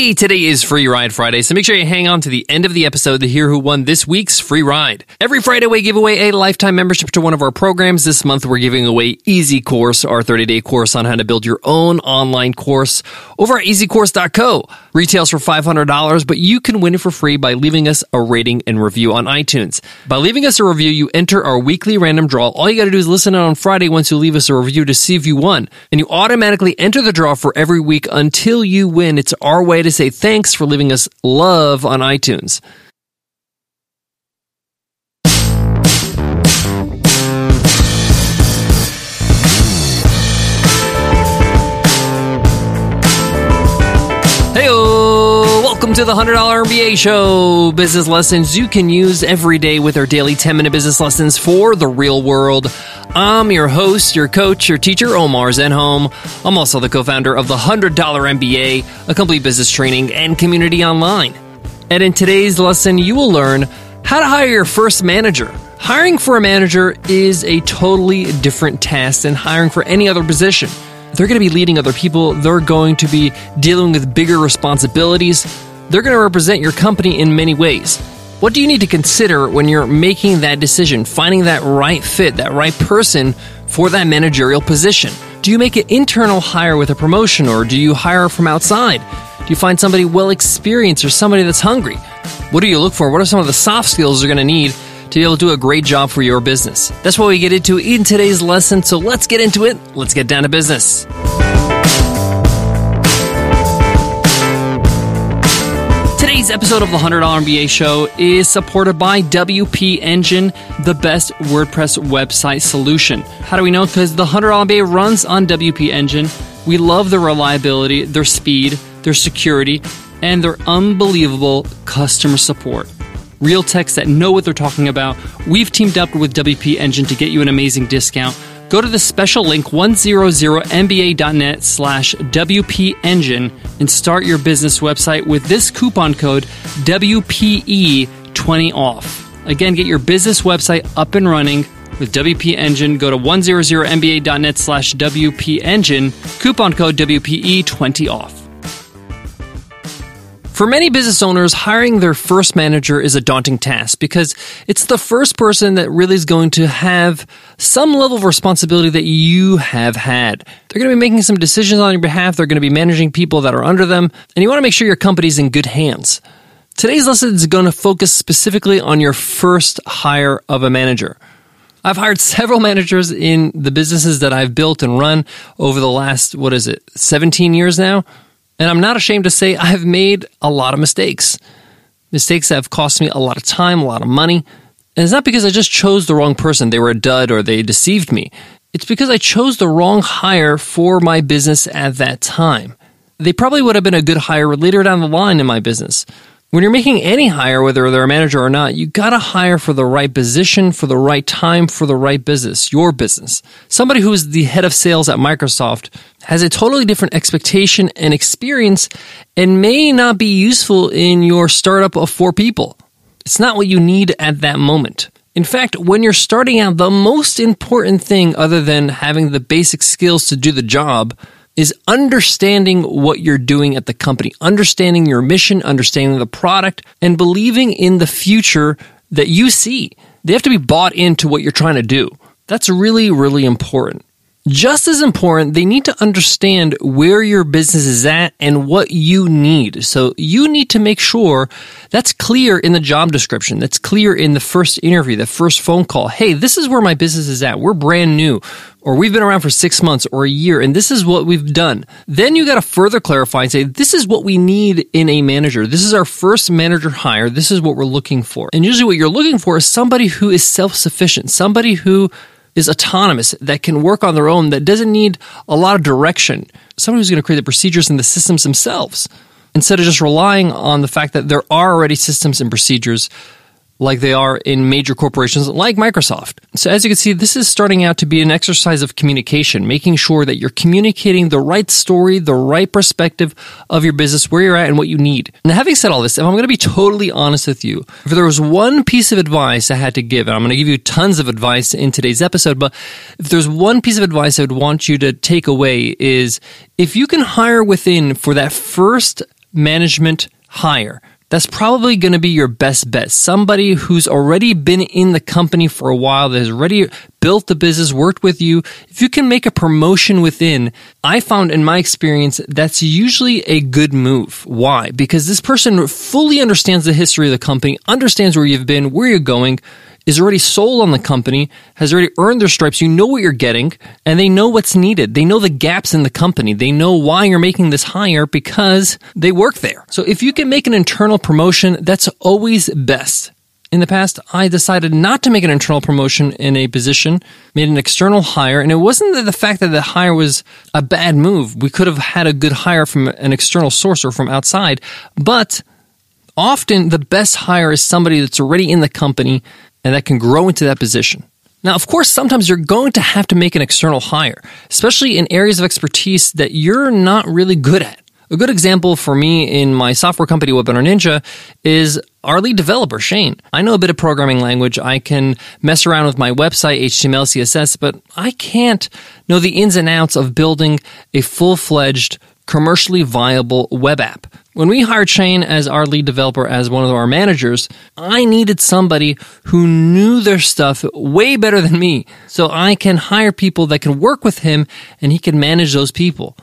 Hey, today is Free Ride Friday, so make sure you hang on to the end of the episode to hear who won this week's free ride. Every Friday, we give away a lifetime membership to one of our programs. This month, we're giving away EasyCourse, our 30-day course on how to build your own online course over at EasyCourse.co. Retails for $500, but you can win it for free by leaving us a rating and review on iTunes. By leaving us a review, you enter our weekly random draw. All you got to do is listen in on Friday once you leave us a review to see if you won, and you automatically enter the draw for every week until you win. It's our way to say thanks for leaving us love on iTunes. Heyo! Welcome to the $100 MBA Show. Business lessons you can use every day with our daily 10-minute business lessons for the real world. I'm your host, your coach, your teacher, Omar Zenholm. I'm also the co-founder of The $100 MBA, a complete business training and community online. And in today's lesson, you will learn how to hire your first manager. Hiring for a manager is a totally different task than hiring for any other position. They're going to be leading other people. They're going to be dealing with bigger responsibilities. They're going to represent your company in many ways. What do you need to consider when you're making that decision, finding that right fit, that right person for that managerial position? Do you make an internal hire with a promotion, or do you hire from outside? Do you find somebody well experienced or somebody that's hungry? What do you look for? What are some of the soft skills you're going to need to be able to do a great job for your business? That's what we get into in today's lesson, so let's get into it. Let's get down to business. Today's episode of the $100 MBA Show is supported by WP Engine, the best WordPress website solution. How do we know? Because the $100 MBA runs on WP Engine. We love their reliability, their speed, their security, and their unbelievable customer support. Real techs that know what they're talking about. We've teamed up with WP Engine to get you an amazing discount. Go to the special link 100mba.net/WP Engine and start your business website with this coupon code WPE20OFF. Again, get your business website up and running with WP Engine. Go to 100mba.net/WP Engine, coupon code WPE20OFF. For many business owners, hiring their first manager is a daunting task because it's the first person that really is going to have some level of responsibility that you have had. They're going to be making some decisions on your behalf. They're going to be managing people that are under them, and you want to make sure your company's in good hands. Today's lesson is going to focus specifically on your first hire of a manager. I've hired several managers in the businesses that I've built and run over the last, 17 years now? And I'm not ashamed to say I've made a lot of mistakes. Mistakes that have cost me a lot of time, a lot of money. And it's not because I just chose the wrong person. They were a dud or they deceived me. It's because I chose the wrong hire for my business at that time. They probably would have been a good hire later down the line in my business. When you're making any hire, whether they're a manager or not, you got to hire for the right position, for the right time, for the right business, your business. Somebody who is the head of sales at Microsoft has a totally different expectation and experience and may not be useful in your startup of 4 people. It's not what you need at that moment. In fact, when you're starting out, the most important thing other than having the basic skills to do the job is understanding what you're doing at the company, understanding your mission, understanding the product, and believing in the future that you see. They have to be bought into what you're trying to do. That's really, really important. Just as important, they need to understand where your business is at and what you need. So you need to make sure that's clear in the job description. That's clear in the first interview, the first phone call. Hey, this is where my business is at. We're brand new, or we've been around for 6 months or a year, and this is what we've done. Then you got to further clarify and say, this is what we need in a manager. This is our first manager hire. This is what we're looking for. And usually what you're looking for is somebody who is self-sufficient, somebody who is autonomous, that can work on their own, that doesn't need a lot of direction. Somebody who's going to create the procedures and the systems themselves instead of just relying on the fact that there are already systems and procedures like they are in major corporations like Microsoft. So as you can see, this is starting out to be an exercise of communication, making sure that you're communicating the right story, the right perspective of your business, where you're at and what you need. Now, having said all this, if I'm going to be totally honest with you, if there was one piece of advice I had to give, and I'm going to give you tons of advice in today's episode, but if there's one piece of advice I would want you to take away is if you can hire within for that first management hire. That's probably going to be your best bet. Somebody who's already been in the company for a while, that has already built the business, worked with you. If you can make a promotion within, I found in my experience, that's usually a good move. Why? Because this person fully understands the history of the company, understands where you've been, where you're going, is already sold on the company, has already earned their stripes. You know what you're getting, and they know what's needed. They know the gaps in the company. They know why you're making this hire because they work there. So if you can make an internal promotion, that's always best. In the past, I decided not to make an internal promotion in a position, made an external hire, and it wasn't that the fact that the hire was a bad move. We could have had a good hire from an external source or from outside, but often the best hire is somebody that's already in the company and that can grow into that position. Now, of course, sometimes you're going to have to make an external hire, especially in areas of expertise that you're not really good at. A good example for me in my software company, Webinar Ninja, is our lead developer, Shane. I know a bit of programming language. I can mess around with my website, HTML, CSS, but I can't know the ins and outs of building a full-fledged, commercially viable web app. When we hired Shane as our lead developer, as one of our managers, I needed somebody who knew their stuff way better than me. So I can hire people that can work with him and he can manage those people.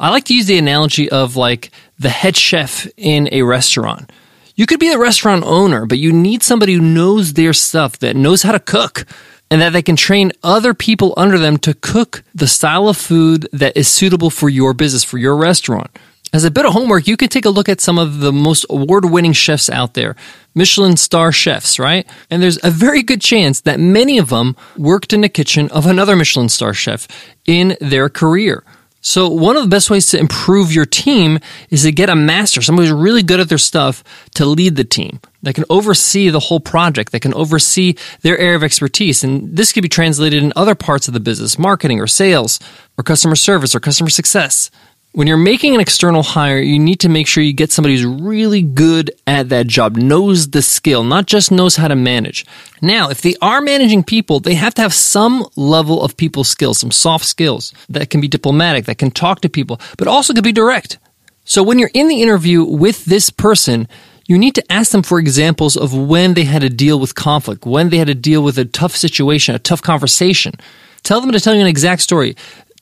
I like to use the analogy of like the head chef in a restaurant. You could be the restaurant owner, but you need somebody who knows their stuff, that knows how to cook, and that they can train other people under them to cook the style of food that is suitable for your business, for your restaurant. As a bit of homework, you can take a look at some of the most award-winning chefs out there, Michelin star chefs, right? And there's a very good chance that many of them worked in the kitchen of another Michelin star chef in their career. So one of the best ways to improve your team is to get a master, somebody who's really good at their stuff, to lead the team, that can oversee the whole project, that can oversee their area of expertise. And this could be translated in other parts of the business, marketing or sales or customer service or customer success. When you're making an external hire, you need to make sure you get somebody who's really good at that job, knows the skill, not just knows how to manage. Now, if they are managing people, they have to have some level of people skills, some soft skills that can be diplomatic, that can talk to people, but also can be direct. So when you're in the interview with this person, you need to ask them for examples of when they had to deal with conflict, when they had to deal with a tough situation, a tough conversation. Tell them to tell you an exact story.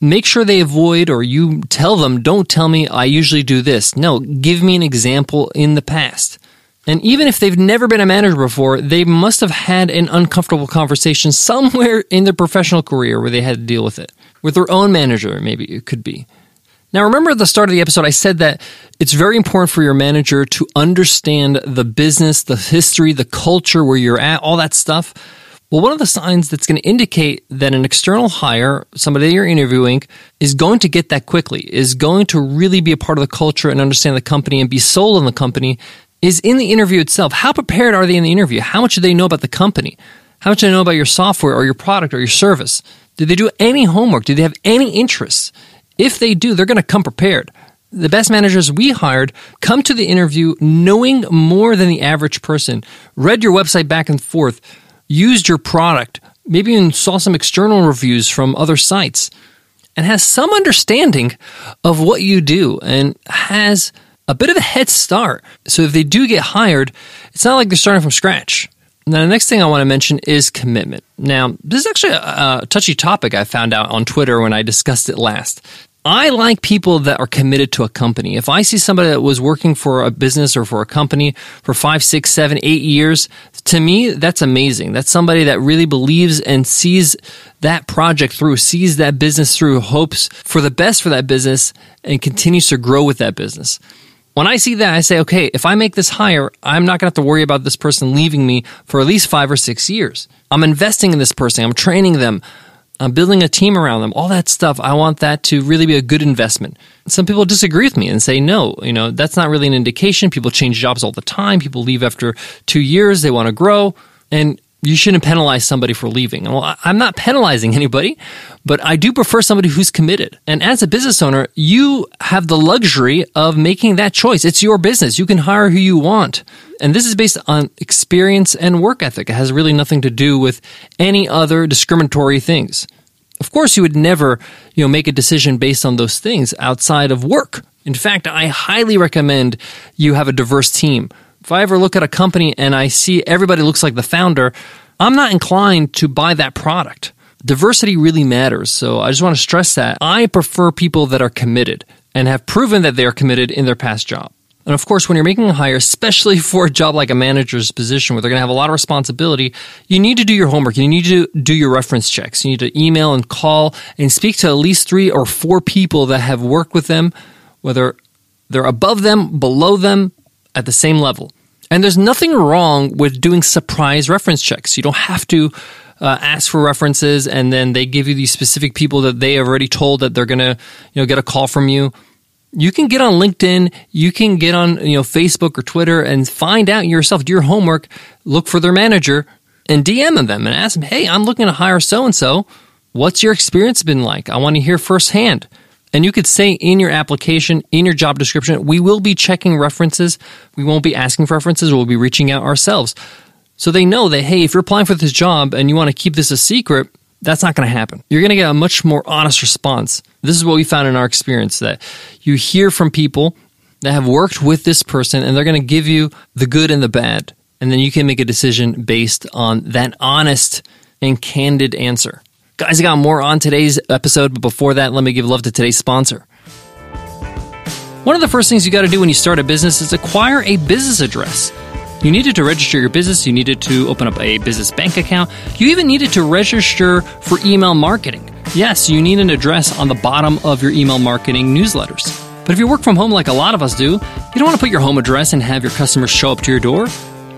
Make sure they avoid, or you tell them, don't tell me I usually do this. No, give me an example in the past. And even if they've never been a manager before, they must have had an uncomfortable conversation somewhere in their professional career where they had to deal with it. With their own manager, maybe it could be. Now, remember at the start of the episode, I said that it's very important for your manager to understand the business, the history, the culture, where you're at, all that stuff. Well, one of the signs that's going to indicate that an external hire, somebody that you're interviewing, is going to get that quickly, is going to really be a part of the culture and understand the company and be sold on the company, is in the interview itself. How prepared are they in the interview? How much do they know about the company? How much do they know about your software or your product or your service? Did they do any homework? Do they have any interests? If they do, they're going to come prepared. The best managers we hired come to the interview knowing more than the average person, read your website back and forth, used your product, maybe even saw some external reviews from other sites, and has some understanding of what you do and has a bit of a head start. So if they do get hired, it's not like they're starting from scratch. Now, the next thing I want to mention is commitment. Now, this is actually a touchy topic I found out on Twitter when I discussed it last. I like people that are committed to a company. If I see somebody that was working for a business or for a company for 5, 6, 7, 8 years, to me, that's amazing. That's somebody that really believes and sees that project through, sees that business through, hopes for the best for that business, and continues to grow with that business. When I see that, I say, okay, if I make this hire, I'm not going to have to worry about this person leaving me for at least 5 or 6 years. I'm investing in this person. I'm training them. I'm building a team around them, all that stuff. I want that to really be a good investment. Some people disagree with me and say, no, that's not really an indication. People change jobs all the time. People leave after 2 years. They want to grow. And you shouldn't penalize somebody for leaving. Well, I'm not penalizing anybody, but I do prefer somebody who's committed. And as a business owner, you have the luxury of making that choice. It's your business. You can hire who you want. And this is based on experience and work ethic. It has really nothing to do with any other discriminatory things. Of course, you would never, make a decision based on those things outside of work. In fact, I highly recommend you have a diverse team. If I ever look at a company and I see everybody looks like the founder, I'm not inclined to buy that product. Diversity really matters, so I just want to stress that. I prefer people that are committed and have proven that they are committed in their past job. And of course, when you're making a hire, especially for a job like a manager's position where they're going to have a lot of responsibility, you need to do your homework. You need to do your reference checks. You need to email and call and speak to at least 3 or 4 people that have worked with them, whether they're above them, below them, at the same level. And there's nothing wrong with doing surprise reference checks. You don't have to ask for references and then they give you these specific people that they have already told that they're going to, get a call from you. You can get on LinkedIn, you can get on, Facebook or Twitter and find out yourself, do your homework, look for their manager and DM them and ask them, hey, I'm looking to hire so-and-so. What's your experience been like? I want to hear firsthand. And you could say in your application, in your job description, we will be checking references. We won't be asking for references. We'll be reaching out ourselves. So they know that, hey, if you're applying for this job and you want to keep this a secret, that's not going to happen. You're going to get a much more honest response. This is what we found in our experience, that you hear from people that have worked with this person and they're going to give you the good and the bad. And then you can make a decision based on that honest and candid answer. Guys, I got more on today's episode, but before that, let me give love to today's sponsor. One of the first things you got to do when you start a business is acquire a business address. You needed to register your business. You needed to open up a business bank account. You even needed to register for email marketing. Yes, you need an address on the bottom of your email marketing newsletters. But if you work from home like a lot of us do, you don't want to put your home address and have your customers show up to your door.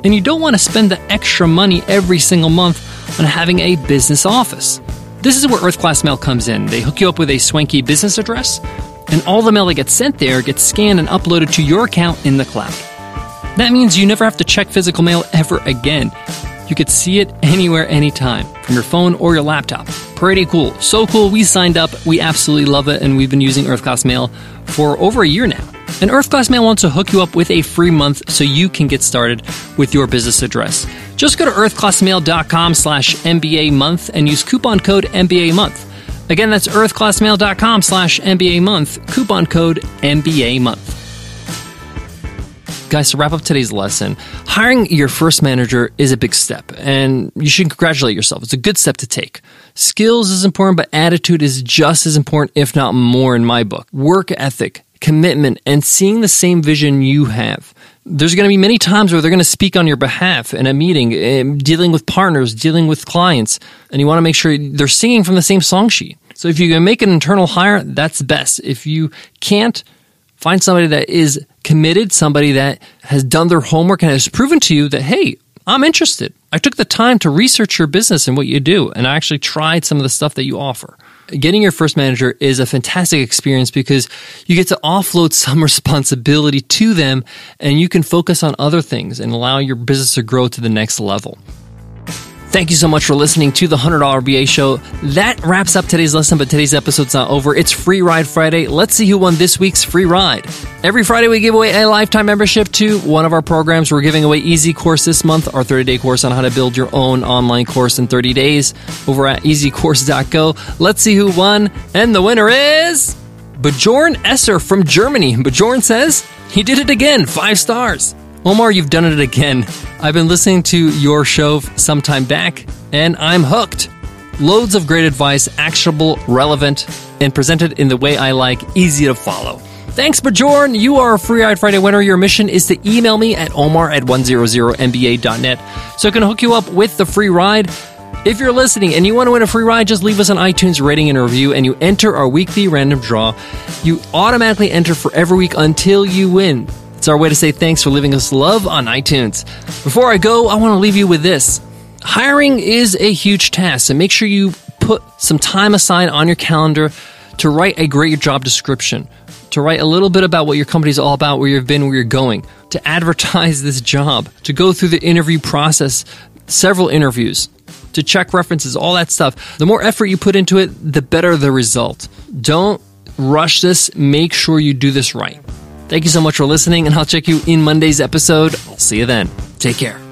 And you don't want to spend the extra money every single month on having a business office. This is where EarthClass Mail comes in. They hook you up with a swanky business address, and all the mail that gets sent there gets scanned and uploaded to your account in the cloud. That means you never have to check physical mail ever again. You could see it anywhere, anytime, from your phone or your laptop. Pretty cool. So cool, we signed up. We absolutely love it, and we've been using EarthClass Mail for over a year now. And EarthClass Mail wants to hook you up with a free month so you can get started with your business address. Just go to earthclassmail.com/MBA month and use coupon code MBA month. Again, that's earthclassmail.com/MBA month, coupon code MBA month. Guys, to wrap up today's lesson, hiring your first manager is a big step, and you should congratulate yourself. It's a good step to take. Skills is important, but attitude is just as important, if not more in my book. Work ethic, commitment, and seeing the same vision you have. There's going to be many times where they're going to speak on your behalf in a meeting, dealing with partners, dealing with clients, and you want to make sure they're singing from the same song sheet. So if you can make an internal hire, that's best. If you can't, find somebody that is committed, somebody that has done their homework and has proven to you that, hey, I'm interested. I took the time to research your business and what you do, and I actually tried some of the stuff that you offer. Getting your first manager is a fantastic experience because you get to offload some responsibility to them, and you can focus on other things and allow your business to grow to the next level. Thank you so much for listening to The $100 MBA Show. That wraps up today's lesson, but today's episode's not over. It's Free Ride Friday. Let's see who won this week's free ride. Every Friday, we give away a lifetime membership to one of our programs. We're giving away EasyCourse this month, our 30-day course on how to build your own online course in 30 days over at EasyCourse.co. Let's see who won. And the winner is Bjorn Esser from Germany. Bjorn says, he did it again. 5 stars. Omar, you've done it again. I've been listening to your show some time back, and I'm hooked. Loads of great advice, actionable, relevant, and presented in the way I like, easy to follow. Thanks, Bjorn. You are a Free Ride Friday winner. Your mission is to email me at omar@100mba.net so I can hook you up with the free ride. If you're listening and you want to win a free ride, just leave us an iTunes rating and review, and you enter our weekly random draw. You automatically enter for every week until you win. It's our way to say thanks for leaving us love on iTunes. Before I go, I want to leave you with this. Hiring is a huge task, so make sure you put some time aside on your calendar to write a great job description, to write a little bit about what your company's all about, where you've been, where you're going, to advertise this job, to go through the interview process, several interviews, to check references, all that stuff. The more effort you put into it, the better the result. Don't rush this. Make sure you do this right. Thank you so much for listening, and I'll check you in Monday's episode. I'll see you then. Take care.